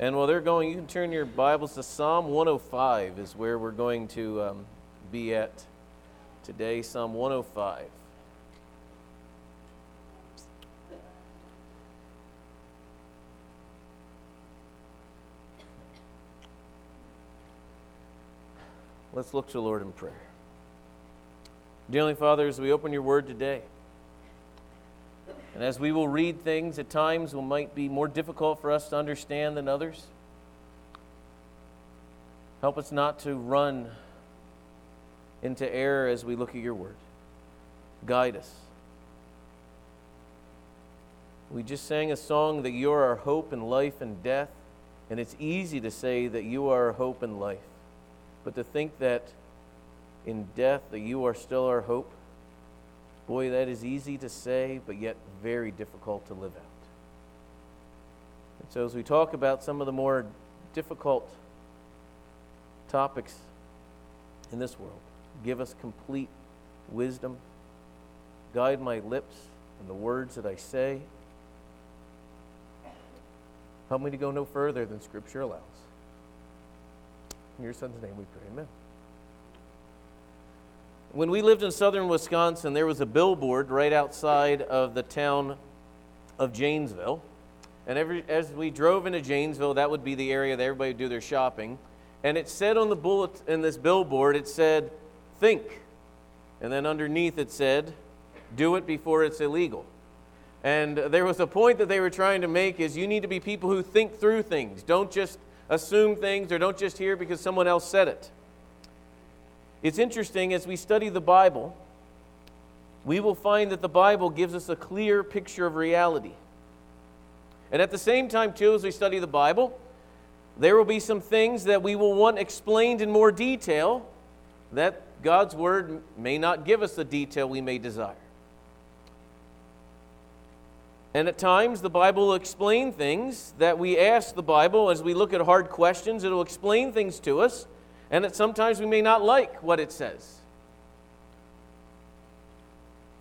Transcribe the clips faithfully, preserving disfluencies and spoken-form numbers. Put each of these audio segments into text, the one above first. And while they're going, you can turn your Bibles to Psalm one oh five is where we're going to um, be at today, Psalm one oh five. Let's look to the Lord in prayer. Dear Heavenly Father, as we open your word today, and as we will read things at times that might be more difficult for us to understand than others, help us not to run into error as we look at your word. Guide us. We just sang a song that you are our hope in life and death, and it's easy to say that you are our hope in life. But to think that in death that you are still our hope, boy, that is easy to say, but yet very difficult to live out. And so as we talk about some of the more difficult topics in this world, give us complete wisdom. Guide my lips and the words that I say. Help me to go no further than Scripture allows. In your son's name we pray, amen. When we lived in southern Wisconsin, there was a billboard right outside of the town of Janesville. And every, as we drove into Janesville, that would be the area that everybody would do their shopping. And it said on the bullet in this billboard, it said, think. And then underneath it said, do it before it's illegal. And there was a point that they were trying to make is you need to be people who think through things. Don't just assume things, or don't just hear because someone else said it. It's interesting, as we study the Bible, we will find that the Bible gives us a clear picture of reality. And at the same time, too, as we study the Bible, there will be some things that we will want explained in more detail that God's Word may not give us the detail we may desire. And at times, the Bible will explain things that we ask the Bible as we look at hard questions. It will explain things to us, and that sometimes we may not like what it says.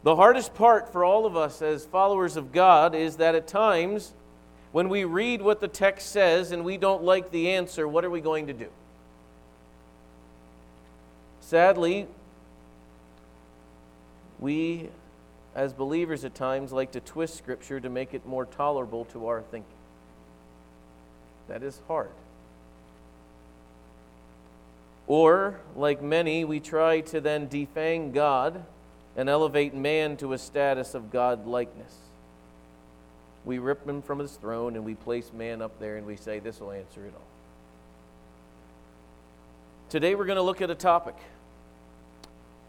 The hardest part for all of us as followers of God is that at times, when we read what the text says and we don't like the answer, what are we going to do? Sadly, we as believers at times like to twist Scripture to make it more tolerable to our thinking. That is hard. Or, like many, we try to then defang God and elevate man to a status of God-likeness. We rip him from his throne and we place man up there and we say, this will answer it all. Today we're going to look at a topic.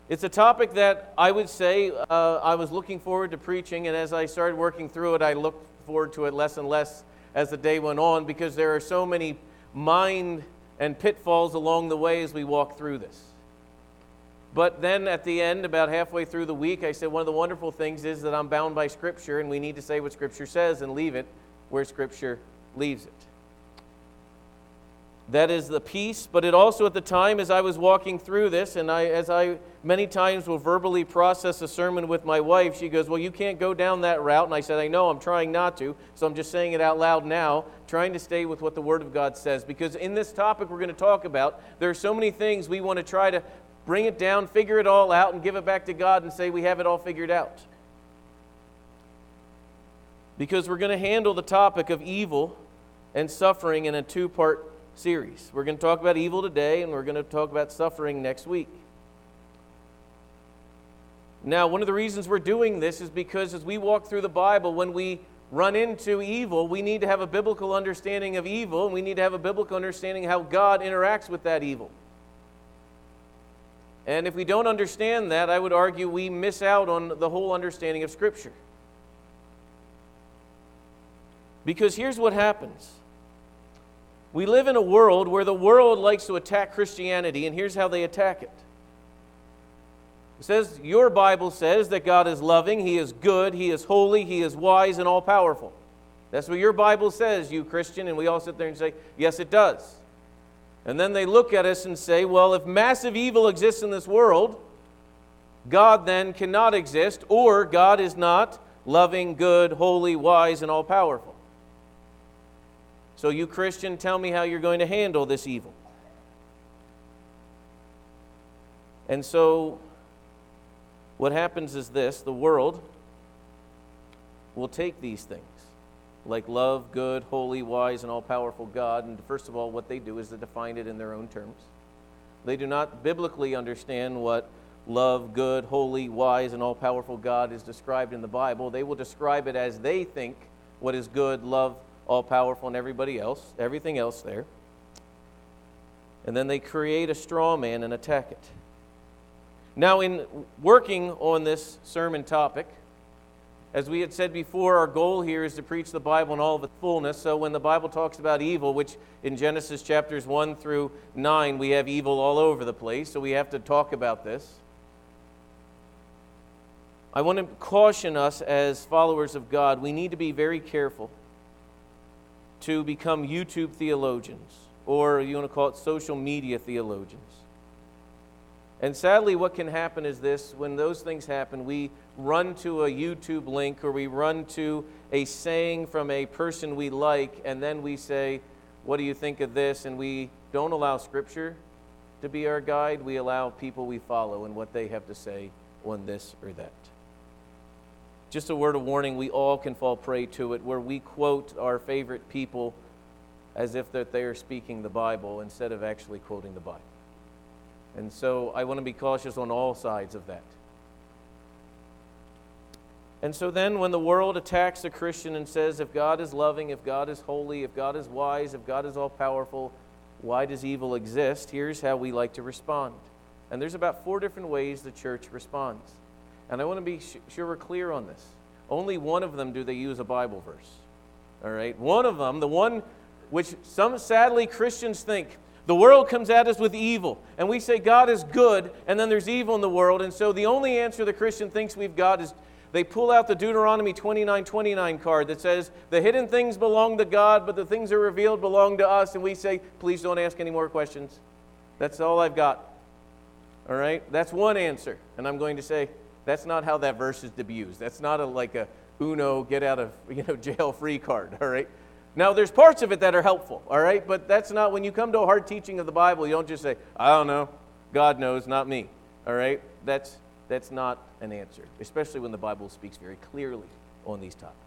It's a topic that I would say uh, I was looking forward to preaching, and as I started working through it, I looked forward to it less and less as the day went on because there are so many mind and pitfalls along the way as we walk through this. But then at the end, about halfway through the week, I said one of the wonderful things is that I'm bound by Scripture, and we need to say what Scripture says and leave it where Scripture leaves it. That is the peace, but it also at the time as I was walking through this, and I, as I many times will verbally process a sermon with my wife, she goes, well, you can't go down that route. And I said, I know, I'm trying not to, so I'm just saying it out loud now, trying to stay with what the Word of God says. Because in this topic we're going to talk about, there are so many things we want to try to bring it down, figure it all out, and give it back to God and say we have it all figured out. Because we're going to handle the topic of evil and suffering in a two-part series. We're going to talk about evil today, and we're going to talk about suffering next week. Now, one of the reasons we're doing this is because as we walk through the Bible, when we run into evil, we need to have a biblical understanding of evil, and we need to have a biblical understanding of how God interacts with that evil. And if we don't understand that, I would argue we miss out on the whole understanding of Scripture. Because here's what happens. We live in a world where the world likes to attack Christianity, and here's how they attack it. It says, your Bible says that God is loving, He is good, He is holy, He is wise and all-powerful. That's what your Bible says, you Christian, and we all sit there and say, yes, it does. And then they look at us and say, well, if massive evil exists in this world, God then cannot exist, or God is not loving, good, holy, wise, and all-powerful. So you, Christian, tell me how you're going to handle this evil. And so what happens is this: the world will take these things, like love, good, holy, wise, and all-powerful God, and first of all, what they do is they define it in their own terms. They do not biblically understand what love, good, holy, wise, and all-powerful God is described in the Bible. They will describe it as they think what is good, love, all-powerful, and everybody else, everything else there. And then they create a straw man and attack it. Now, in working on this sermon topic, as we had said before, our goal here is to preach the Bible in all of its fullness. So when the Bible talks about evil, which in Genesis chapters one through nine, we have evil all over the place, so we have to talk about this. I want to caution us as followers of God, we need to be very careful to become YouTube theologians, or you want to call it social media theologians. And sadly, what can happen is this: when those things happen, we run to a YouTube link, or we run to a saying from a person we like, and then we say, what do you think of this? And we don't allow Scripture to be our guide. We allow people we follow and what they have to say on this or that. Just a word of warning, we all can fall prey to it, where we quote our favorite people as if that they are speaking the Bible instead of actually quoting the Bible. And so I want to be cautious on all sides of that. And so then when the world attacks the Christian and says, if God is loving, if God is holy, if God is wise, if God is all-powerful, why does evil exist? Here's how we like to respond. And there's about four different ways the church responds. And I want to be sure we're clear on this. Only one of them do they use a Bible verse. All right? One of them, the one which some sadly Christians think, the world comes at us with evil, and we say God is good, and then there's evil in the world. And so the only answer the Christian thinks we've got is they pull out the Deuteronomy twenty-nine twenty-nine card that says, the hidden things belong to God, but the things that are revealed belong to us. And we say, please don't ask any more questions. That's all I've got. All right? That's one answer. And I'm going to say, that's not how that verse is abused. That's not a, like a Uno, get out of you know jail free card. All right? Now, there's parts of it that are helpful, all right? But that's not, when you come to a hard teaching of the Bible, you don't just say, I don't know, God knows, not me, all right? That's that's not an answer, especially when the Bible speaks very clearly on these topics.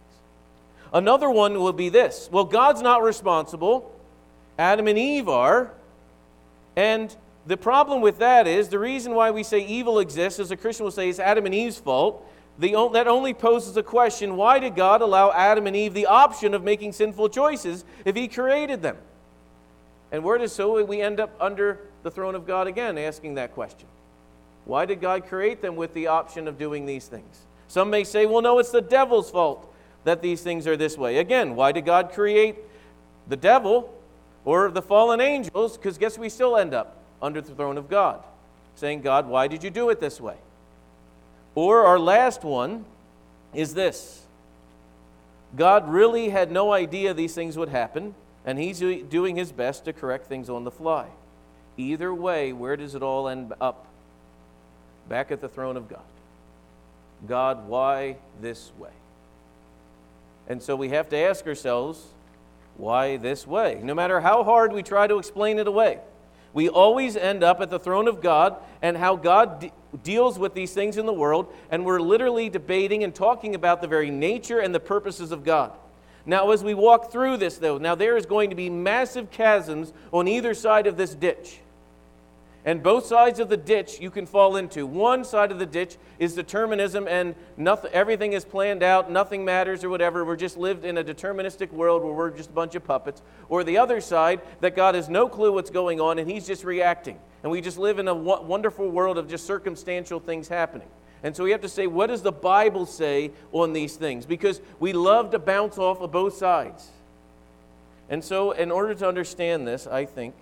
Another one will be this. Well, God's not responsible. Adam and Eve are. And the problem with that is, the reason why we say evil exists, as a Christian will say, is Adam and Eve's fault. The, that only poses a question, why did God allow Adam and Eve the option of making sinful choices if He created them? And where does so we end up under the throne of God again, asking that question. Why did God create them with the option of doing these things? Some may say, well, no, it's the devil's fault that these things are this way. Again, why did God create the devil or the fallen angels? Because guess we still end up under the throne of God, saying, God, why did you do it this way? Or our last one is this. God really had no idea these things would happen, and He's doing His best to correct things on the fly. Either way, where does it all end up? Back at the throne of God. God, why this way? And so we have to ask ourselves, why this way? No matter how hard we try to explain it away, we always end up at the throne of God and how God de- deals with these things in the world, and we're literally debating and talking about the very nature and the purposes of God. Now, as we walk through this, though, now there is going to be massive chasms on either side of this ditch. And both sides of the ditch you can fall into. One side of the ditch is determinism, and nothing, everything is planned out, nothing matters or whatever. We're just lived in a deterministic world where we're just a bunch of puppets. Or the other side, that God has no clue what's going on, and He's just reacting. And we just live in a wonderful world of just circumstantial things happening. And so we have to say, what does the Bible say on these things? Because we love to bounce off of both sides. And so in order to understand this, I think,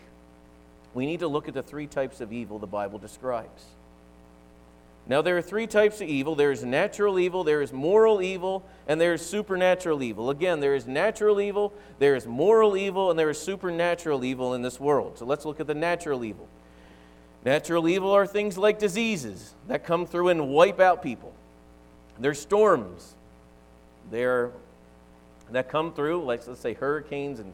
we need to look at the three types of evil the Bible describes. Now, there are three types of evil. There is natural evil, there is moral evil, and there is supernatural evil. Again, there is natural evil, there is moral evil, and there is supernatural evil in this world. So let's look at the natural evil. Natural evil are things like diseases that come through and wipe out people. There's storms there that come through, like let's say hurricanes and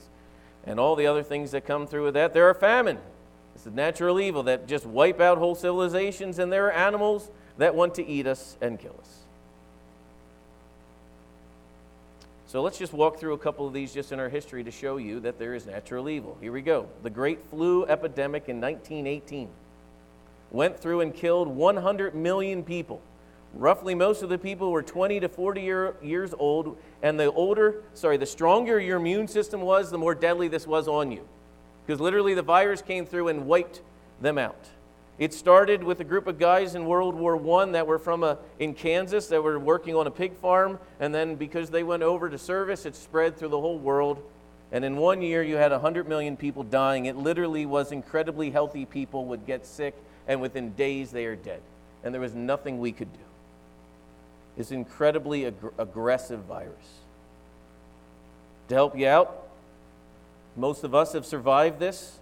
and all the other things that come through with that. There are famine. It's a natural evil that just wipe out whole civilizations, and there are animals that want to eat us and kill us. So let's just walk through a couple of these just in our history to show you that there is natural evil. Here we go. The Great Flu Epidemic in nineteen eighteen went through and killed one hundred million people. Roughly most of the people were twenty to forty year, years old, and the older, sorry, the stronger your immune system was, the more deadly this was on you. Because literally the virus came through and wiped them out. It started with a group of guys in World War One that were from a, in Kansas that were working on a pig farm, and then because they went over to service, it spread through the whole world. And in one year, you had one hundred million people dying. It literally was incredibly healthy people would get sick, and within days, they are dead. And there was nothing we could do. It's incredibly ag- aggressive virus. To help you out, most of us have survived this.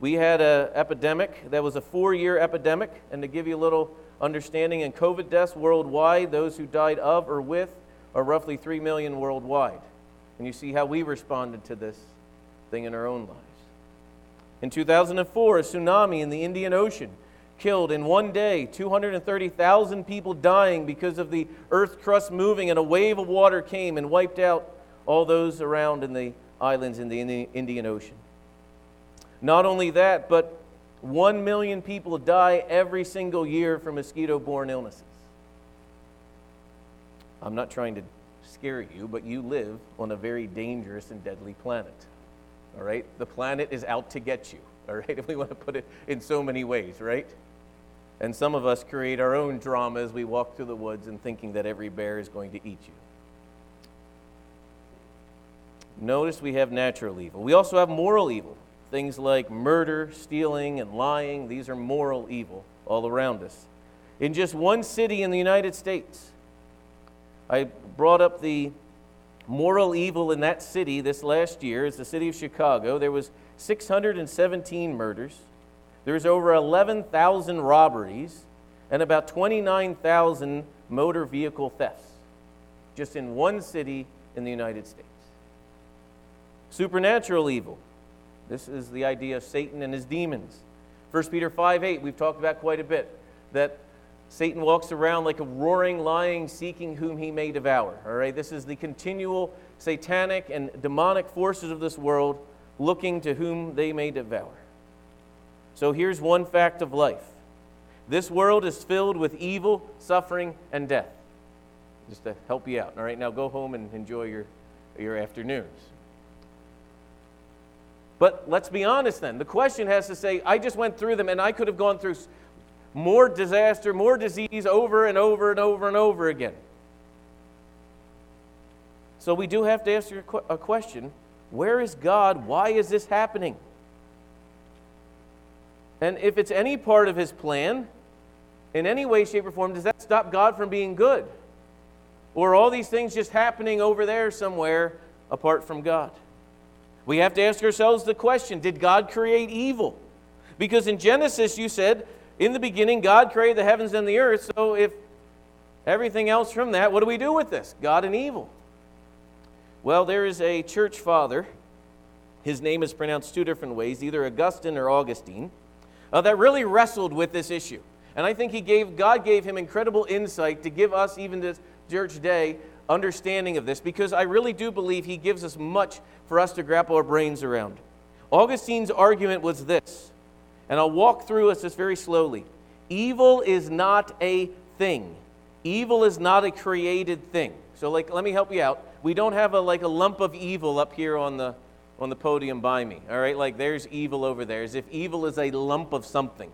We had an epidemic that was a four-year epidemic, and to give you a little understanding, in COVID deaths worldwide, those who died of or with are roughly three million worldwide. And you see how we responded to this thing in our own lives. In two thousand four, a tsunami in the Indian Ocean killed in one day, two hundred thirty thousand people dying because of the earth crust moving, and a wave of water came and wiped out all those around in the islands in the Indian Ocean. Not only that, but one million people die every single year from mosquito-borne illnesses. I'm not trying to scare you, but you live on a very dangerous and deadly planet. All right? The planet is out to get you. All right? If we want to put it in so many ways, right? And some of us create our own drama as we walk through the woods and thinking that every bear is going to eat you. Notice we have natural evil. We also have moral evil. Things like murder, stealing, and lying, these are moral evil all around us. In just one city in the United States, I brought up the moral evil in that city this last year. It's the city of Chicago. There was six hundred seventeen murders. There was over eleven thousand robberies and about twenty-nine thousand motor vehicle thefts, just in one city in the United States. Supernatural evil. This is the idea of Satan and his demons. First Peter five eight, we've talked about quite a bit, that Satan walks around like a roaring lion, seeking whom he may devour. All right, this is the continual satanic and demonic forces of this world looking to whom they may devour. So here's one fact of life. This world is filled with evil, suffering, and death. Just to help you out. All right, now go home and enjoy your, your afternoons. But let's be honest then. The question has to say, I just went through them, and I could have gone through more disaster, more disease over and over and over and over again. So we do have to ask a question. Where is God? Why is this happening? And if it's any part of his plan, in any way, shape, or form, does that stop God from being good? Or are all these things just happening over there somewhere apart from God? We have to ask ourselves the question, did God create evil? Because in Genesis you said, in the beginning God created the heavens and the earth, so if everything else from that, what do we do with this? God and evil. Well, there is a church father, his name is pronounced two different ways, either Augustine or Augustine, uh, that really wrestled with this issue. And I think he gave God gave him incredible insight to give us, even this church day, understanding of this, because I really do believe he gives us much for us to grapple our brains around. Augustine's argument was this, and I'll walk through this just very slowly. Evil is not a thing. Evil is not a created thing. So, like, let me help you out. We don't have a like a lump of evil up here on the on the podium by me. All right, like there's evil over there. As if evil is a lump of something.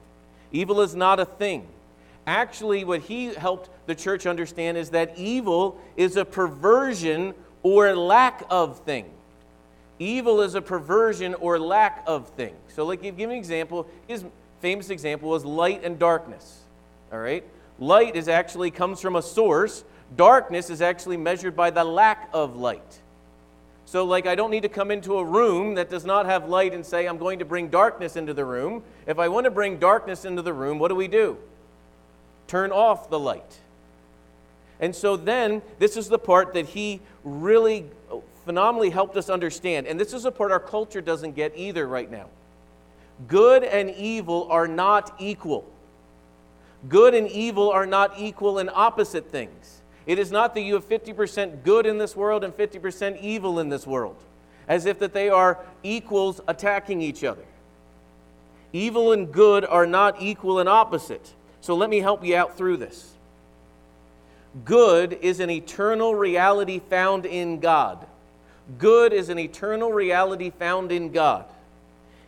Evil is not a thing. Actually, what he helped the church understand is that evil is a perversion or lack of thing. Evil is a perversion or lack of thing. So like, give him an example. His famous example was light and darkness. All right? Light is actually comes from a source. Darkness is actually measured by the lack of light. So like, I don't need to come into a room that does not have light and say, I'm going to bring darkness into the room. If I want to bring darkness into the room, what do we do? Turn off the light. And so then, this is the part that he really phenomenally helped us understand, and this is a part our culture doesn't get either right now. Good and evil are not equal. Good and evil are not equal and opposite things. It is not that you have fifty percent good in this world and fifty percent evil in this world, as if that they are equals attacking each other. Evil and good are not equal and opposite. So let me help you out through this. Good is an eternal reality found in God. Good is an eternal reality found in God.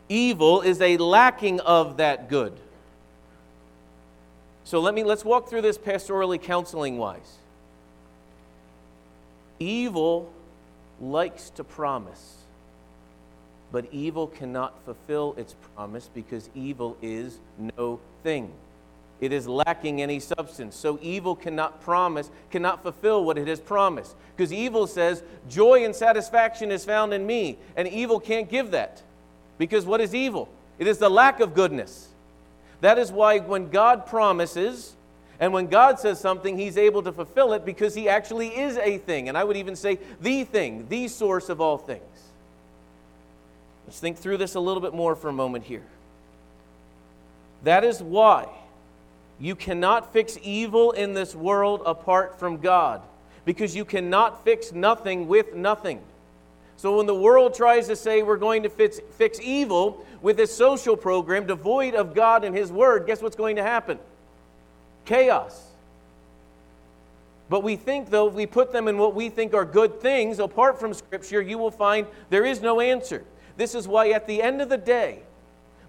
Evil is a lacking of that good. So let me let's walk through this pastorally counseling wise. Evil likes to promise, but evil cannot fulfill its promise because evil is no thing. It is lacking any substance. So evil cannot promise, cannot fulfill what it has promised. Because evil says, joy and satisfaction is found in me. And evil can't give that. Because what is evil? It is the lack of goodness. That is why when God promises, and when God says something, he's able to fulfill it because he actually is a thing. And I would even say the thing, the source of all things. Let's think through this a little bit more for a moment here. That is why you cannot fix evil in this world apart from God, because you cannot fix nothing with nothing. So when the world tries to say we're going to fix, fix evil with this social program devoid of God and his word, guess what's going to happen? Chaos. But we think, though, if we put them in what we think are good things apart from Scripture, you will find there is no answer. This is why at the end of the day,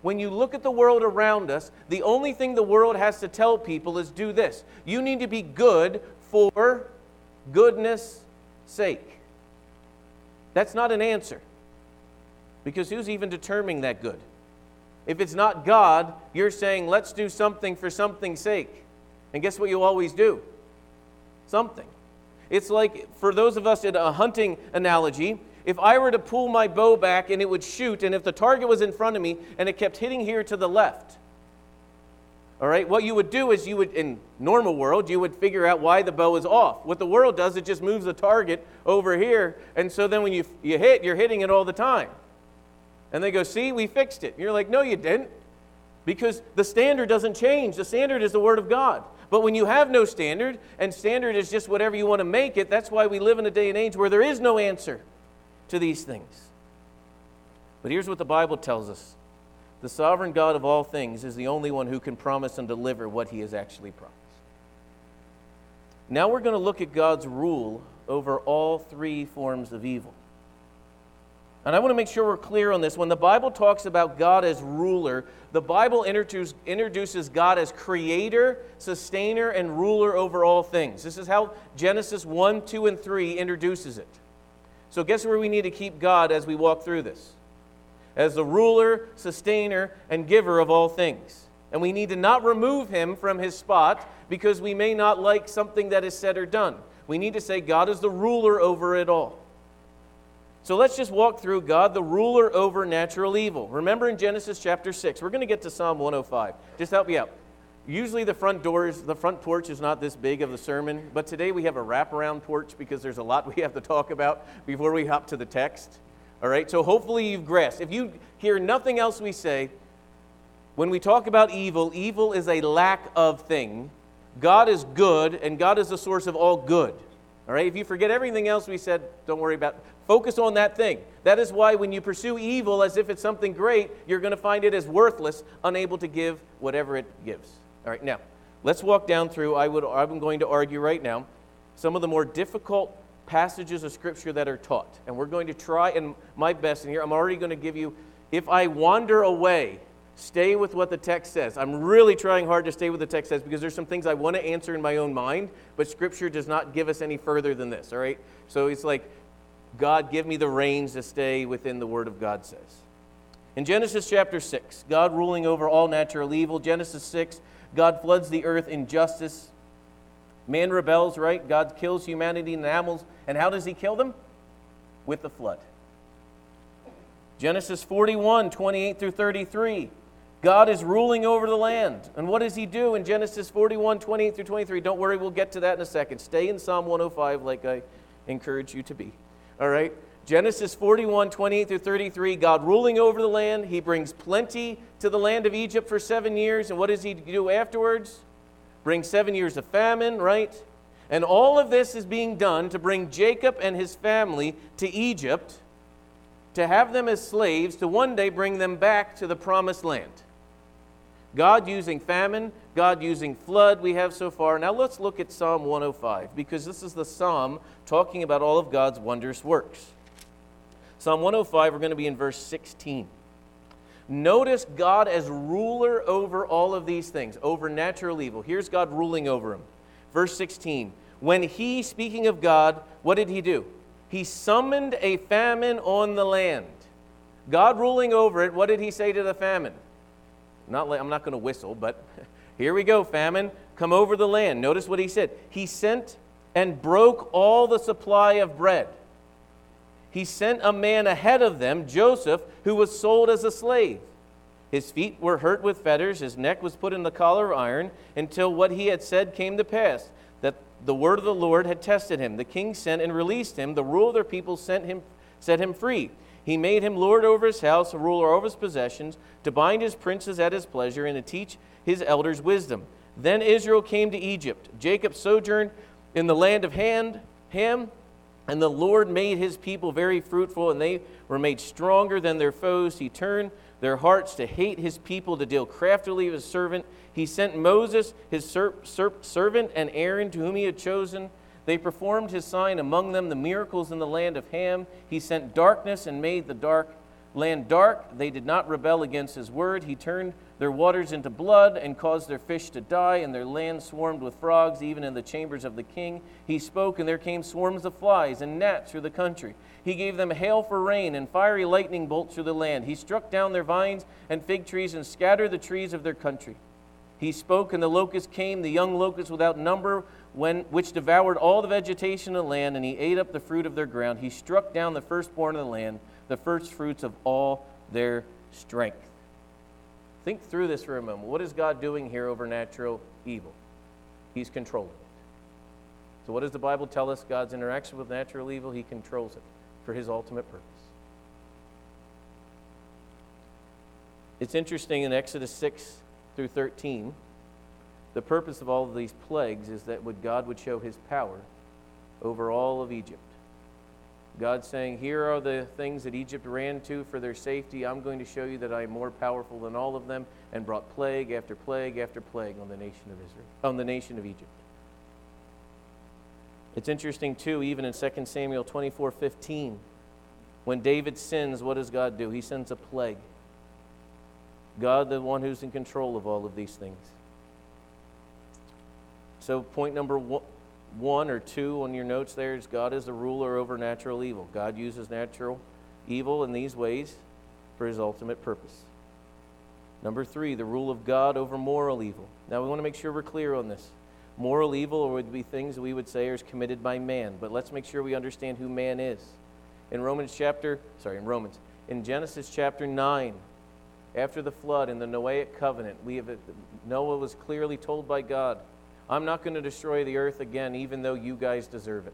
when you look at the world around us, the only thing the world has to tell people is do this. You need to be good for goodness' sake. That's not an answer. Because who's even determining that good? If it's not God, you're saying, let's do something for something's sake. And guess what you always do? Something. It's like, for those of us in a hunting analogy, if I were to pull my bow back and it would shoot, and if the target was in front of me and it kept hitting here to the left, all right, what you would do is you would, in normal world, you would figure out why the bow is off. What the world does, it just moves the target over here, and so then when you you hit, you're hitting it all the time. And they go, see, we fixed it. And you're like, no, you didn't, because the standard doesn't change. The standard is the Word of God. But when you have no standard, and standard is just whatever you want to make it, that's why we live in a day and age where there is no answer to these things. But here's what the Bible tells us. The sovereign God of all things is the only one who can promise and deliver what he has actually promised. Now we're going to look at God's rule over all three forms of evil. And I want to make sure we're clear on this. When the Bible talks about God as ruler, the Bible introduce, introduces God as creator, sustainer, and ruler over all things. This is how Genesis one, two, and three introduces it. So guess where we need to keep God as we walk through this? As the ruler, sustainer, and giver of all things. And we need to not remove him from his spot because we may not like something that is said or done. We need to say God is the ruler over it all. So let's just walk through God, the ruler over natural evil. Remember in Genesis chapter six, we're going to get to Psalm one oh five. Just help me out. Usually the front doors, the front porch is not this big of the sermon, but today we have a wraparound porch because there's a lot we have to talk about before we hop to the text. All right, so hopefully you've grasped. If you hear nothing else we say, when we talk about evil, evil is a lack of thing. God is good, and God is the source of all good. All right, if you forget everything else we said, don't worry about it. Focus on that thing. That is why when you pursue evil as if it's something great, you're going to find it as worthless, unable to give whatever it gives. All right, now, let's walk down through, I would, I'm going to argue right now, some of the more difficult passages of Scripture that are taught. And we're going to try, and my best in here, I'm already going to give you, if I wander away, stay with what the text says. I'm really trying hard to stay with the text says because there's some things I want to answer in my own mind, but Scripture does not give us any further than this, all right? So it's like, God, give me the reins to stay within the Word of God says. In Genesis chapter six, God ruling over all natural evil. Genesis six, God floods the earth in justice. Man rebels, right? God kills humanity and animals. And how does he kill them? With the flood. Genesis forty-one, twenty-eight through thirty-three. God is ruling over the land. And what does he do in Genesis forty-one, twenty-eight through twenty-three? Don't worry, we'll get to that in a second. Stay in Psalm one oh five like I encourage you to be. All right? Genesis forty-one, twenty-eight through thirty-three, God ruling over the land. He brings plenty to the land of Egypt for seven years. And what does he do afterwards? Bring seven years of famine, right? And all of this is being done to bring Jacob and his family to Egypt, to have them as slaves, to one day bring them back to the promised land. God using famine, God using flood we have so far. Now let's look at Psalm one oh five, because this is the psalm talking about all of God's wondrous works. Psalm one oh five, we're going to be in verse sixteen. Notice God as ruler over all of these things, over natural evil. Here's God ruling over him. Verse sixteen, when he, speaking of God, what did he do? He summoned a famine on the land. God ruling over it, what did he say to the famine? Not, I'm not going to whistle, but here we go, famine. Come over the land. Notice what he said. He sent and broke all the supply of bread. He sent a man ahead of them, Joseph, who was sold as a slave. His feet were hurt with fetters. His neck was put in the collar of iron until what he had said came to pass, that the word of the Lord had tested him. The king sent and released him. The ruler of their people sent him, set him free. He made him lord over his house, a ruler over his possessions, to bind his princes at his pleasure and to teach his elders wisdom. Then Israel came to Egypt. Jacob sojourned in the land of Ham, and the Lord made his people very fruitful, and they were made stronger than their foes. He turned their hearts to hate his people, to deal craftily with his servant. He sent Moses, his ser- ser- servant, and Aaron, to whom he had chosen. They performed his sign among them, the miracles in the land of Ham. He sent darkness and made the dark land dark. They did not rebel against his word. He turned their waters into blood and caused their fish to die, and their land swarmed with frogs, even in the chambers of the king. He spoke, and there came swarms of flies and gnats through the country. He gave them hail for rain and fiery lightning bolts through the land. He struck down their vines and fig trees and scattered the trees of their country. He spoke, and the locusts came, the young locusts without number, When, which devoured all the vegetation of the land, and he ate up the fruit of their ground. He struck down the firstborn of the land, the first fruits of all their strength. Think through this for a moment. What is God doing here over natural evil? He's controlling it. So what does the Bible tell us? God's interaction with natural evil, he controls it for his ultimate purpose. It's interesting in Exodus six through thirteen, the purpose of all of these plagues is that God would show his power over all of Egypt. God's saying, here are the things that Egypt ran to for their safety. I'm going to show you that I am more powerful than all of them, and brought plague after plague after plague on the nation of Israel, on the nation of Egypt. It's interesting, too, even in Second Samuel twenty-four fifteen, when David sins, what does God do? He sends a plague. God, the one who's in control of all of these things. So point number one or two on your notes there is God is the ruler over natural evil. God uses natural evil in these ways for his ultimate purpose. Number three, the rule of God over moral evil. Now we want to make sure we're clear on this. Moral evil would be things that we would say are committed by man, but let's make sure we understand who man is. In Romans chapter, sorry, in Romans, in Genesis chapter nine, after the flood in the Noahic covenant, we have Noah was clearly told by God, I'm not going to destroy the earth again, even though you guys deserve it.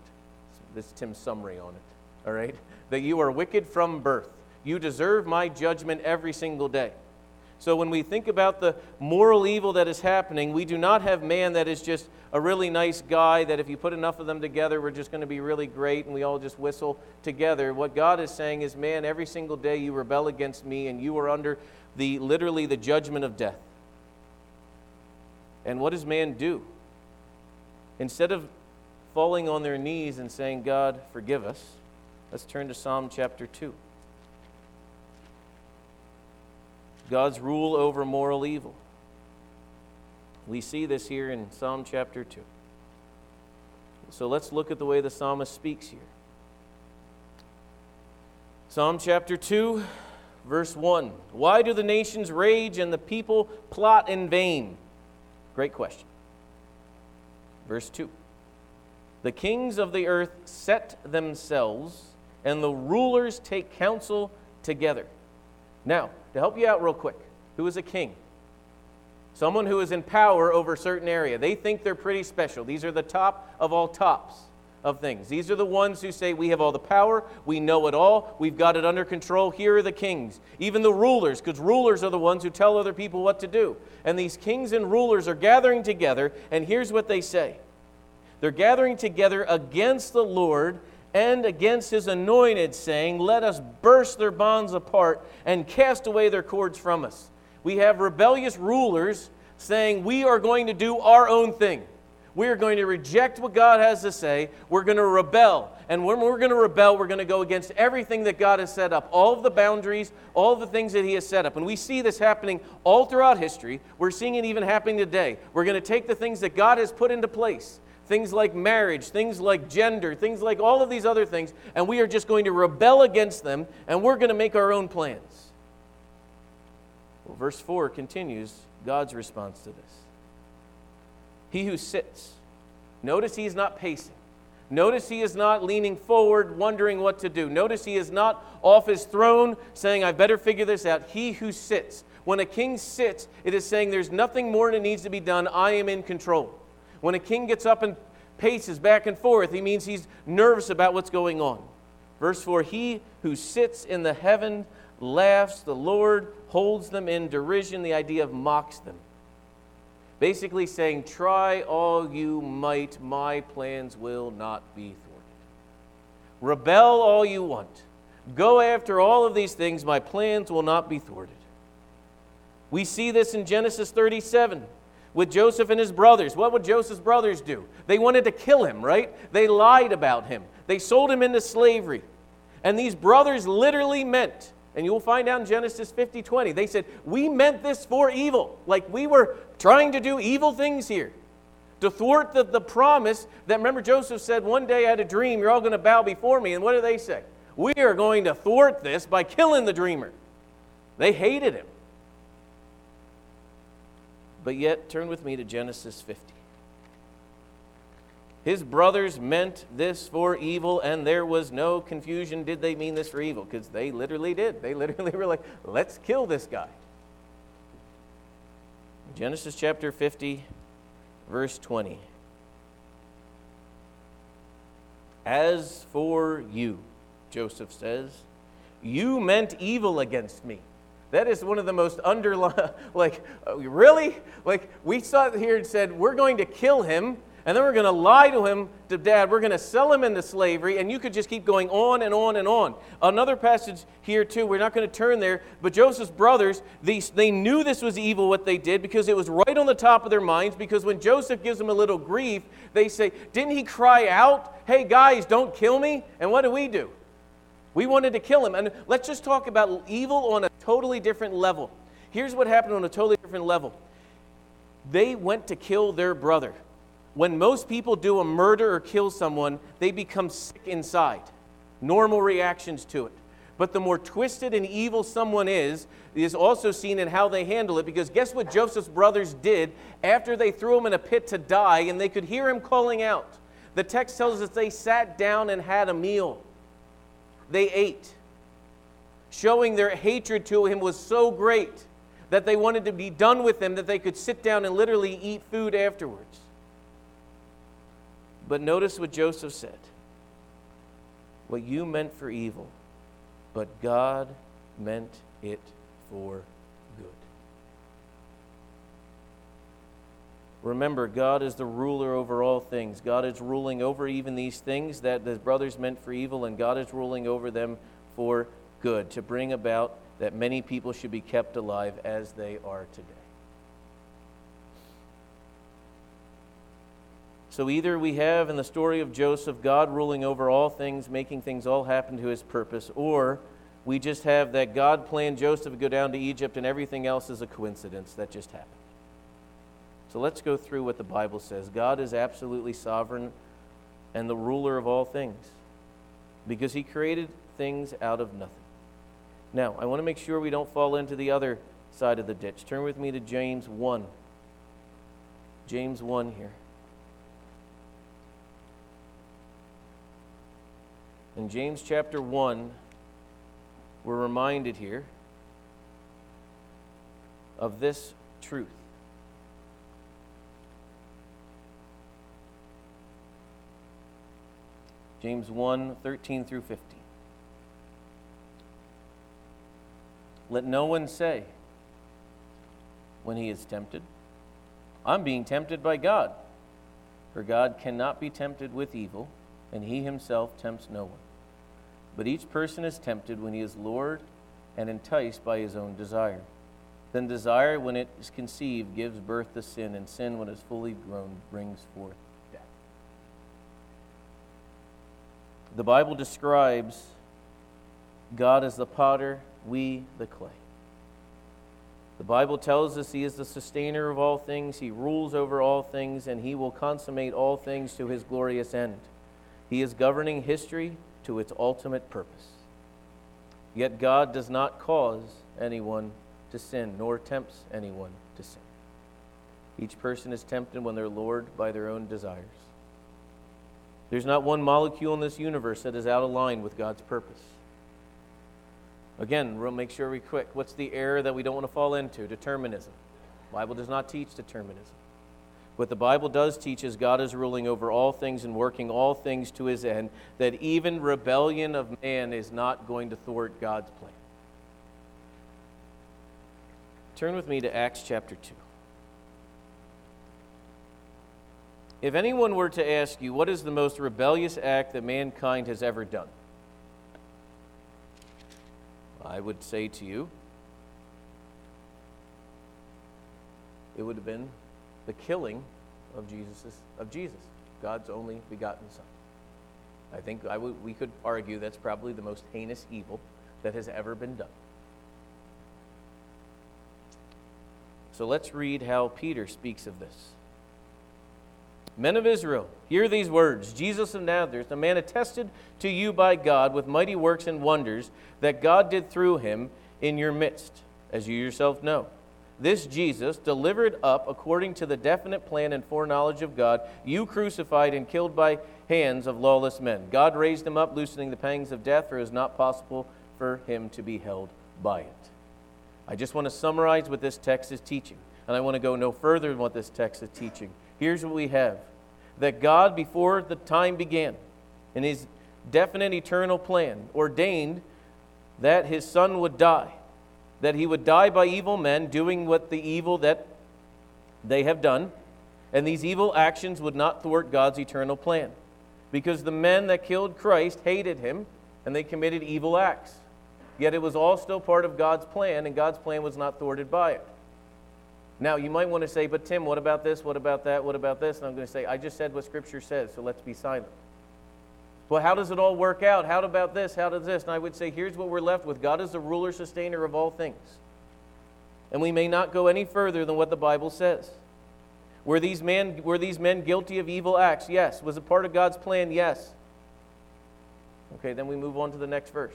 This is Tim's summary on it, all right? That you are wicked from birth. You deserve my judgment every single day. So when we think about the moral evil that is happening, we do not have man that is just a really nice guy, that if you put enough of them together, we're just going to be really great and we all just whistle together. What God is saying is, man, every single day you rebel against me and you are under the literally the judgment of death. And what does man do? Instead of falling on their knees and saying, God, forgive us, let's turn to Psalm chapter two. God's rule over moral evil. We see this here in Psalm chapter two. So let's look at the way the psalmist speaks here. Psalm chapter two, verse one. Why do the nations rage and the people plot in vain? Great question. Verse two, the kings of the earth set themselves, and the rulers take counsel together. Now, to help you out real quick, who is a king? Someone who is in power over a certain area. They think they're pretty special. These are the top of all tops. of things. These are the ones who say, we have all the power, we know it all, we've got it under control. Here are the kings, even the rulers, because rulers are the ones who tell other people what to do. And these kings and rulers are gathering together, and here's what they say. They're gathering together against the Lord and against his anointed, saying, let us burst their bonds apart and cast away their cords from us. We have rebellious rulers saying, we are going to do our own thing. We are going to reject what God has to say. We're going to rebel. And when we're going to rebel, we're going to go against everything that God has set up, all of the boundaries, all of the things that he has set up. And we see this happening all throughout history. We're seeing it even happening today. We're going to take the things that God has put into place, things like marriage, things like gender, things like all of these other things, and we are just going to rebel against them, and we're going to make our own plans. Well, verse four continues God's response to this. He who sits. Notice he is not pacing. Notice he is not leaning forward, wondering what to do. Notice he is not off his throne saying, I better figure this out. He who sits. When a king sits, it is saying there's nothing more that needs to be done. I am in control. When a king gets up and paces back and forth, he means he's nervous about what's going on. Verse four, he who sits in the heaven laughs. The Lord holds them in derision. The idea of mocks them. Basically saying, try all you might, my plans will not be thwarted. Rebel all you want. Go after all of these things, my plans will not be thwarted. We see this in Genesis thirty-seven with Joseph and his brothers. What would Joseph's brothers do? They wanted to kill him, right? They lied about him. They sold him into slavery. And these brothers literally meant, and you'll find out in Genesis fifty twenty, they said, we meant this for evil. Like we were trying to do evil things here. To thwart the, the promise that, remember, Joseph said, one day I had a dream, you're all going to bow before me. And what do they say? We are going to thwart this by killing the dreamer. They hated him. But yet, turn with me to Genesis fifty. His brothers meant this for evil, and there was no confusion. Did they mean this for evil? Because they literally did. They literally were like, let's kill this guy. Genesis chapter fifty, verse twenty. As for you, Joseph says, you meant evil against me. That is one of the most underlying, like, really? Like, we saw here and said, we're going to kill him, and then we're going to lie to him, to Dad. We're going to sell him into slavery, and you could just keep going on and on and on. Another passage here, too. We're not going to turn there, but Joseph's brothers, they, they knew this was evil, what they did, because it was right on the top of their minds, because when Joseph gives them a little grief, they say, didn't he cry out, hey, guys, don't kill me? And what do we do? We wanted to kill him. And let's just talk about evil on a totally different level. Here's what happened on a totally different level. They went to kill their brother. When most people do a murder or kill someone, they become sick inside. Normal reactions to it. But the more twisted and evil someone is, is also seen in how they handle it. Because guess what Joseph's brothers did after they threw him in a pit to die and they could hear him calling out? The text tells us they sat down and had a meal. They ate. Showing their hatred to him was so great that they wanted to be done with him that they could sit down and literally eat food afterwards. But notice what Joseph said. What you meant for evil, but God meant it for good. Remember, God is the ruler over all things. God is ruling over even these things that the brothers meant for evil, and God is ruling over them for good, to bring about that many people should be kept alive as they are today. So either we have in the story of Joseph, God ruling over all things, making things all happen to his purpose, or we just have that God planned Joseph to go down to Egypt and everything else is a coincidence that just happened. So let's go through what the Bible says. God is absolutely sovereign and the ruler of all things because he created things out of nothing. Now, I want to make sure we don't fall into the other side of the ditch. Turn with me to James one. James one here. In James chapter one, we're reminded here of this truth. James one, thirteen through fifteen. Let no one say, when he is tempted, I'm being tempted by God. For God cannot be tempted with evil, and he himself tempts no one. But each person is tempted when he is lured and enticed by his own desire. Then desire, when it is conceived, gives birth to sin, and sin, when it is fully grown, brings forth death. The Bible describes God as the potter, we the clay. The Bible tells us he is the sustainer of all things, he rules over all things, and he will consummate all things to his glorious end. He is governing history to its ultimate purpose. Yet God does not cause anyone to sin, nor tempts anyone to sin. Each person is tempted when they're lured by their own desires. There's not one molecule in this universe that is out of line with God's purpose. Again, we'll make sure we're quick. What's the error that we don't want to fall into? Determinism. The Bible does not teach determinism. What the Bible does teach is God is ruling over all things and working all things to his end, that even rebellion of man is not going to thwart God's plan. Turn with me to Acts chapter two. If anyone were to ask you, what is the most rebellious act that mankind has ever done? I would say to you, it would have been the killing of Jesus, of Jesus, God's only begotten Son. I think I would, we could argue that's probably the most heinous evil that has ever been done. So let's read how Peter speaks of this. Men of Israel, hear these words. Jesus of Nazareth, a man attested to you by God with mighty works and wonders that God did through him in your midst, as you yourself know. This Jesus, delivered up according to the definite plan and foreknowledge of God, you crucified and killed by hands of lawless men. God raised him up, loosening the pangs of death, for it was not possible for him to be held by it. I just want to summarize what this text is teaching, and I want to go no further than what this text is teaching. Here's what we have, that God, before the time began, in his definite eternal plan, ordained that his son would die, that he would die by evil men doing what the evil that they have done, and these evil actions would not thwart God's eternal plan, because the men that killed Christ hated him, and they committed evil acts. Yet it was all still part of God's plan, and God's plan was not thwarted by it. Now, you might want to say, but Tim, what about this, what about that, what about this? And I'm going to say, I just said what Scripture says, so let's be silent. Well, how does it all work out? How about this? How does this? And I would say, here's what we're left with. God is the ruler, sustainer of all things. And we may not go any further than what the Bible says. Were these men, were these men guilty of evil acts? Yes. Was it part of God's plan? Yes. Okay, then we move on to the next verse.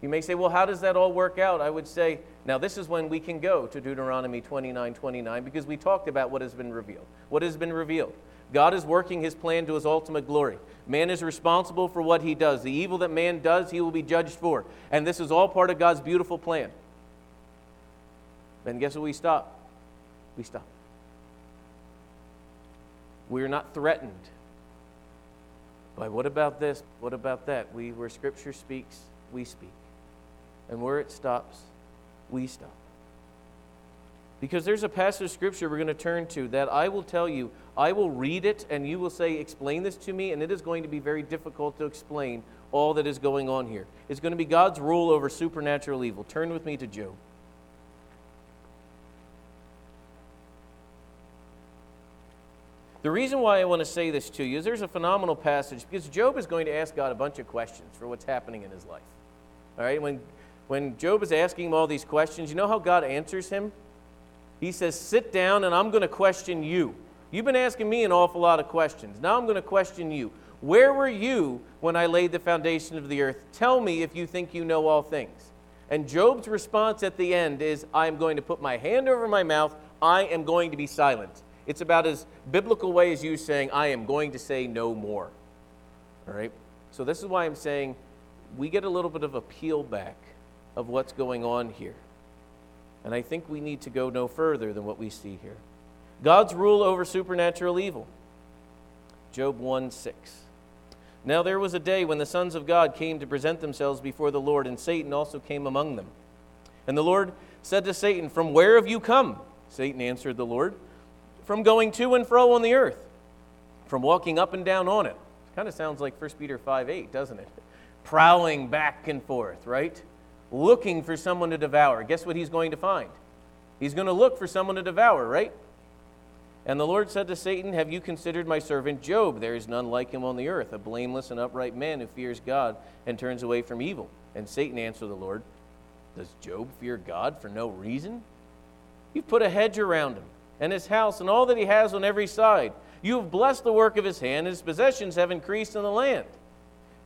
You may say, well, how does that all work out? I would say, now this is when we can go to Deuteronomy twenty-nine twenty-nine, because we talked about what has been revealed. What has been revealed? God is working his plan to his ultimate glory. Man is responsible for what he does. The evil that man does, he will be judged for. And this is all part of God's beautiful plan. Then guess what? We stop. We stop. We are not threatened by what about this? What about that? We, where Scripture speaks, we speak. And where it stops, we stop. Because there's a passage of Scripture we're going to turn to that I will tell you, I will read it and you will say, explain this to me, and it is going to be very difficult to explain all that is going on here. It's going to be God's rule over supernatural evil. Turn with me to Job. The reason why I want to say this to you is there's a phenomenal passage, because Job is going to ask God a bunch of questions for what's happening in his life. All right, when when Job is asking him all these questions, you know how God answers him? He says, sit down and I'm going to question you. You've been asking me an awful lot of questions. Now I'm going to question you. Where were you when I laid the foundation of the earth? Tell me if you think you know all things. And Job's response at the end is, I am going to put my hand over my mouth. I am going to be silent. It's about as biblical way as you saying, I am going to say no more. All right? So this is why I'm saying we get a little bit of a peel back of what's going on here. And I think we need to go no further than what we see here. God's rule over supernatural evil. Job one six. Now there was a day when the sons of God came to present themselves before the Lord, and Satan also came among them. And the Lord said to Satan, "From where have you come?" Satan answered the Lord, "From going to and fro on the earth, from walking up and down on it." It kind of sounds like First Peter five eight, doesn't it? Prowling back and forth, right? Looking for someone to devour. Guess what he's going to find? He's going to look for someone to devour, right? And the Lord said to Satan, "Have you considered my servant Job? There is none like him on the earth, a blameless and upright man who fears God and turns away from evil." And Satan answered the Lord, "Does Job fear God for no reason? You've put a hedge around him and his house and all that he has on every side. You have blessed the work of his hand, and his possessions have increased in the land.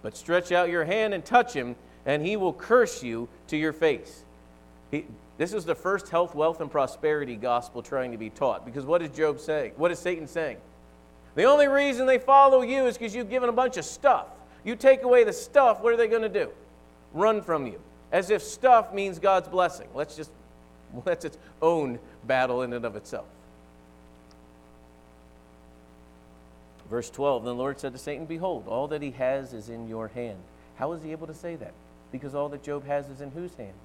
But stretch out your hand and touch him, and he will curse you to your face." He, this is the first health, wealth, and prosperity gospel trying to be taught. Because what is Job saying? What is Satan saying? The only reason they follow you is because you've given a bunch of stuff. You take away the stuff, what are they going to do? Run from you. As if stuff means God's blessing. Let's just, well, that's its own battle in and of itself. Verse twelve, then the Lord said to Satan, "Behold, all that he has is in your hand." How is he able to say that? Because all that Job has is in whose hands?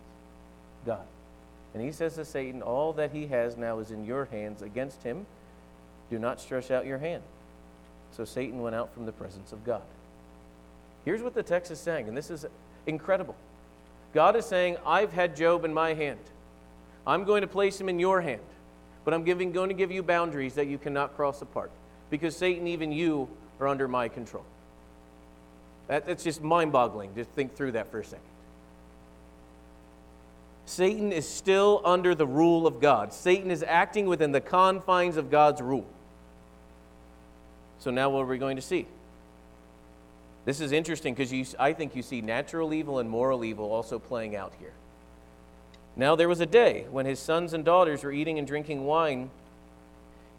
God. And he says to Satan, "All that he has now is in your hands. Against him, do not stretch out your hand." So Satan went out from the presence of God. Here's what the text is saying, and this is incredible. God is saying, I've had Job in my hand. I'm going to place him in your hand. But I'm giving, going to give you boundaries that you cannot cross apart. Because Satan, even you, are under my control. That, that's just mind-boggling to think through that for a second. Satan is still under the rule of God. Satan is acting within the confines of God's rule. So now what are we going to see? This is interesting because I think you see natural evil and moral evil also playing out here. Now there was a day when his sons and daughters were eating and drinking wine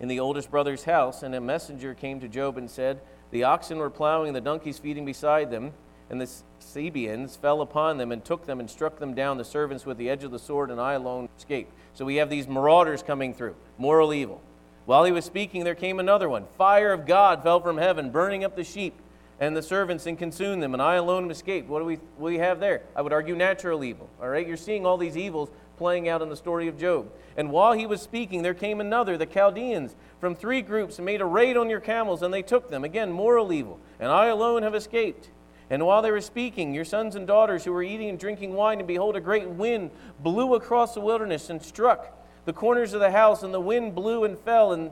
in the oldest brother's house, and a messenger came to Job and said, "The oxen were plowing, the donkeys feeding beside them, and the Sabaeans fell upon them and took them and struck them down, the servants with the edge of the sword, and I alone escaped." So we have these marauders coming through, moral evil. While he was speaking, there came another one. Fire of God fell from heaven, burning up the sheep and the servants and consumed them, and I alone escaped. What do we, what do we have there? I would argue natural evil. All right, you're seeing all these evils playing out in the story of Job. And while he was speaking, there came another, the Chaldeans, from three groups and made a raid on your camels, and they took them. Again, moral evil. And I alone have escaped. And while they were speaking, your sons and daughters who were eating and drinking wine, and behold, a great wind blew across the wilderness and struck the corners of the house, and the wind blew and fell, and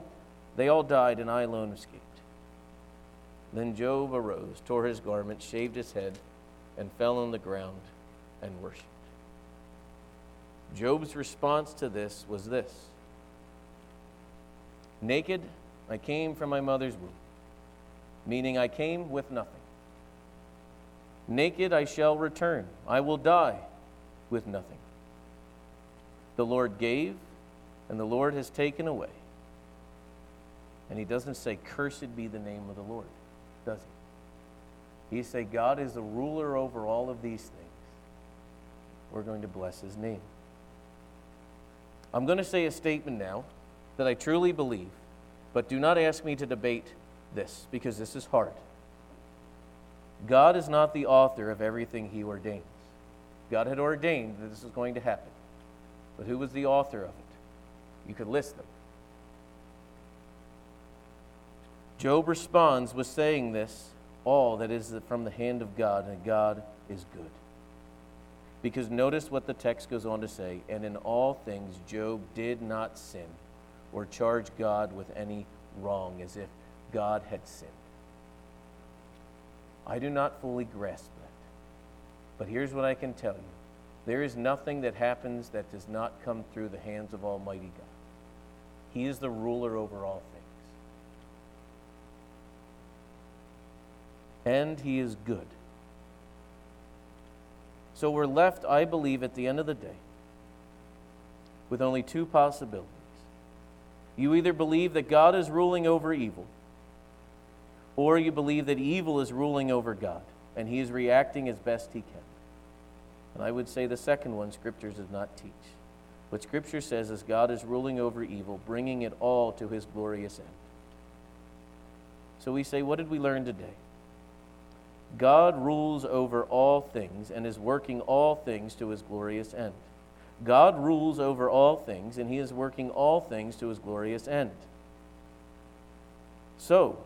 they all died, and I alone escaped. Then Job arose, tore his garment, shaved his head, and fell on the ground and worshipped. Job's response to this was this. Naked, I came from my mother's womb, meaning I came with nothing. Naked, I shall return. I will die with nothing. The Lord gave, and the Lord has taken away. And he doesn't say, "Cursed be the name of the Lord," does he? He says, God is the ruler over all of these things. We're going to bless his name. I'm going to say a statement now that I truly believe, but do not ask me to debate this, because this is hard. God is not the author of everything he ordains. God had ordained that this was going to happen, but who was the author of it? You could list them. Job responds with saying this, all that is from the hand of God, and God is good. Because notice what the text goes on to say, and in all things Job did not sin or charge God with any wrong, as if God had sinned. I do not fully grasp that. But here's what I can tell you. There is nothing that happens that does not come through the hands of Almighty God. He is the ruler over all things. And he is good. So we're left, I believe, at the end of the day with only two possibilities. You either believe that God is ruling over evil, or you believe that evil is ruling over God, and he is reacting as best he can. And I would say the second one, Scripture does not teach. What Scripture says is God is ruling over evil, bringing it all to his glorious end. So we say, what did we learn today? God rules over all things and is working all things to his glorious end. God rules over all things, and he is working all things to his glorious end. So,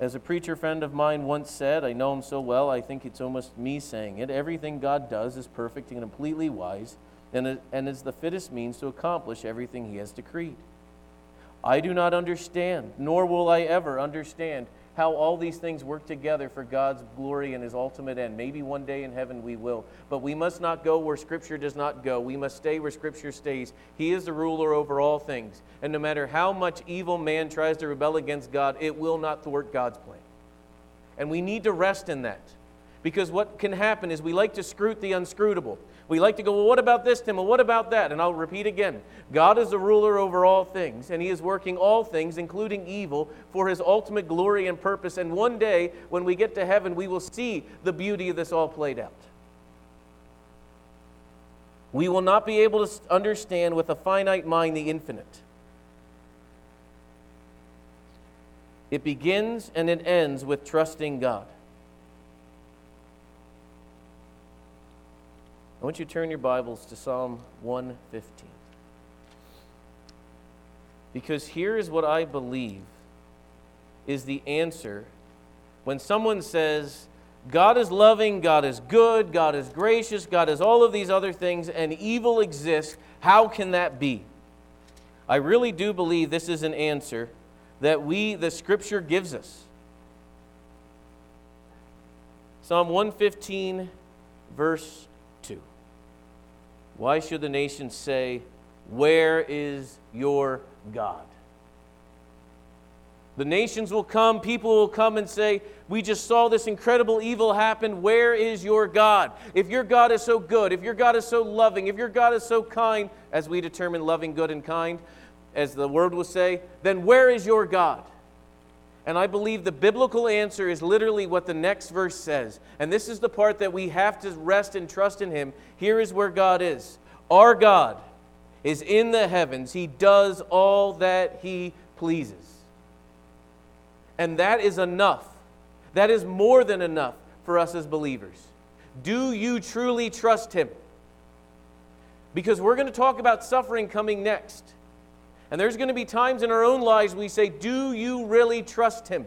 as a preacher friend of mine once said, I know him so well, I think it's almost me saying it, everything God does is perfect and completely wise, and, it, and is the fittest means to accomplish everything he has decreed. I do not understand, nor will I ever understand, how all these things work together for God's glory and his ultimate end. Maybe one day in heaven we will. But we must not go where Scripture does not go. We must stay where Scripture stays. He is the ruler over all things. And no matter how much evil man tries to rebel against God, it will not thwart God's plan. And we need to rest in that. Because what can happen is we like to scrut the unscrutable. We like to go, well, what about this, Tim? Well, what about that? And I'll repeat again. God is the ruler over all things, and he is working all things, including evil, for his ultimate glory and purpose. And one day, when we get to heaven, we will see the beauty of this all played out. We will not be able to understand with a finite mind the infinite. It begins and it ends with trusting God. I want you to turn your Bibles to Psalm one fifteen. Because here is what I believe is the answer when someone says, God is loving, God is good, God is gracious, God is all of these other things, and evil exists. How can that be? I really do believe this is an answer that we, the Scripture, gives us. Psalm one fifteen, verse two. Why should the nations say, where is your God? The nations will come, people will come and say, we just saw this incredible evil happen. Where is your God? If your God is so good, if your God is so loving, if your God is so kind, as we determine loving, good, and kind, as the word will say, then where is your God? And I believe the biblical answer is literally what the next verse says. And this is the part that we have to rest and trust in him. Here is where God is. Our God is in the heavens. He does all that he pleases. And that is enough. That is more than enough for us as believers. Do you truly trust him? Because we're going to talk about suffering coming next. And there's going to be times in our own lives we say, do you really trust him?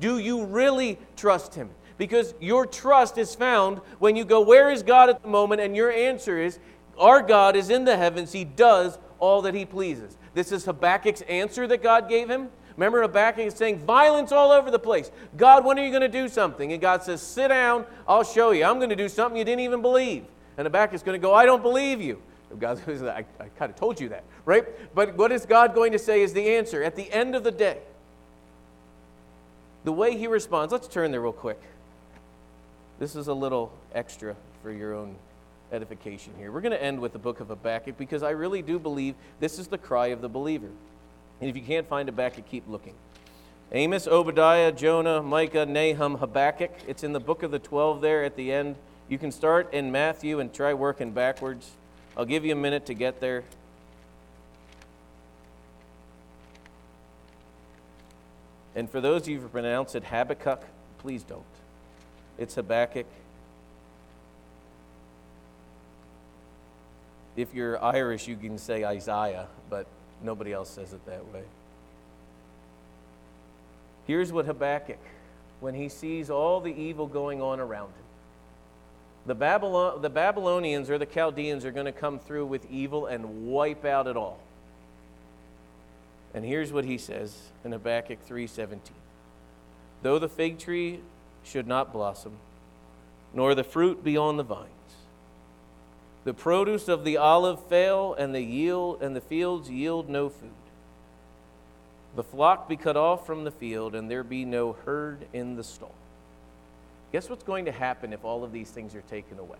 Do you really trust him? Because your trust is found when you go, where is God at the moment? And your answer is, our God is in the heavens. He does all that he pleases. This is Habakkuk's answer that God gave him. Remember, Habakkuk is saying, violence all over the place. God, when are you going to do something? And God says, sit down, I'll show you. I'm going to do something you didn't even believe. And Habakkuk's going to go, I don't believe you. God, I, I kind of told you that, right? But what is God going to say is the answer. At the end of the day, the way he responds, let's turn there real quick. This is a little extra for your own edification here. We're going to end with the book of Habakkuk because I really do believe this is the cry of the believer. And if you can't find Habakkuk, keep looking. Amos, Obadiah, Jonah, Micah, Nahum, Habakkuk. It's in the book of the twelve there at the end. You can start in Matthew and try working backwards. I'll give you a minute to get there. And for those of you who pronounce it Habakkuk, please don't. It's Habakkuk. If you're Irish, you can say Isaiah, but nobody else says it that way. Here's what Habakkuk, when he sees all the evil going on around him, The Babylon, the Babylonians or the Chaldeans are going to come through with evil and wipe out it all. And here's what he says in Habakkuk three seventeen. Though the fig tree should not blossom, nor the fruit be on the vines, the produce of the olive fail, and the yield and the fields yield no food. The flock be cut off from the field, and there be no herd in the stall. Guess what's going to happen if all of these things are taken away?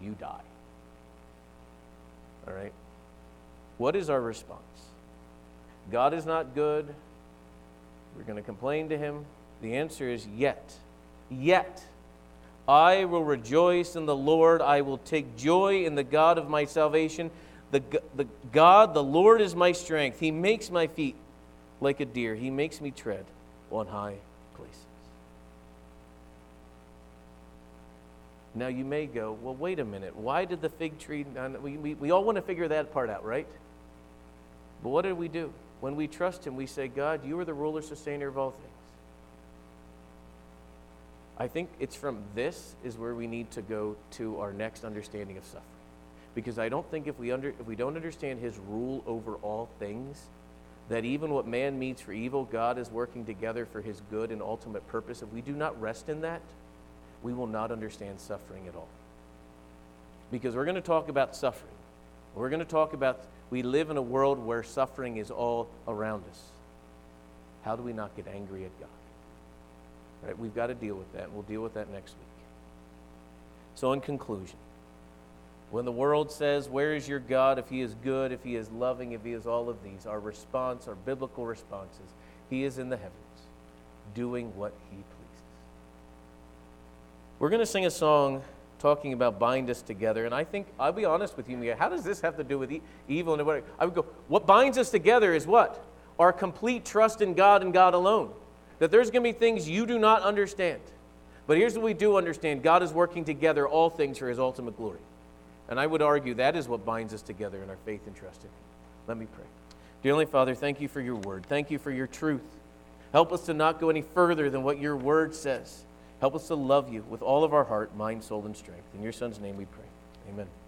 You die. All right? What is our response? God is not good. We're going to complain to him. The answer is yet. Yet. I will rejoice in the Lord. I will take joy in the God of my salvation. The, the God, the Lord is my strength. He makes my feet like a deer. He makes me tread on high places. Now you may go, well, wait a minute. Why did the fig tree, we, we, we all want to figure that part out, right? But what do we do? When we trust him, we say, God, you are the ruler, sustainer of all things. I think it's from this is where we need to go to our next understanding of suffering. Because I don't think if we under, if we don't understand his rule over all things, that even what man means for evil, God is working together for his good and ultimate purpose. If we do not rest in that, we will not understand suffering at all. Because we're going to talk about suffering. We're going to talk about, we live in a world where suffering is all around us. How do we not get angry at God? Right? We've got to deal with that, and we'll deal with that next week. So in conclusion, when the world says, where is your God if he is good, if he is loving, if he is all of these, our response, our biblical response is, he is in the heavens, doing what he pleases. We're going to sing a song talking about bind us together, and I think, I'll be honest with you, Mia, how does this have to do with e- evil and whatever? I would go, what binds us together is what? Our complete trust in God and God alone. That there's going to be things you do not understand. But here's what we do understand. God is working together all things for his ultimate glory. And I would argue that is what binds us together in our faith and trust in him. Let me pray. Dear Heavenly Father, thank you for your word. Thank you for your truth. Help us to not go any further than what your word says. Help us to love you with all of our heart, mind, soul, and strength. In your Son's name we pray. Amen.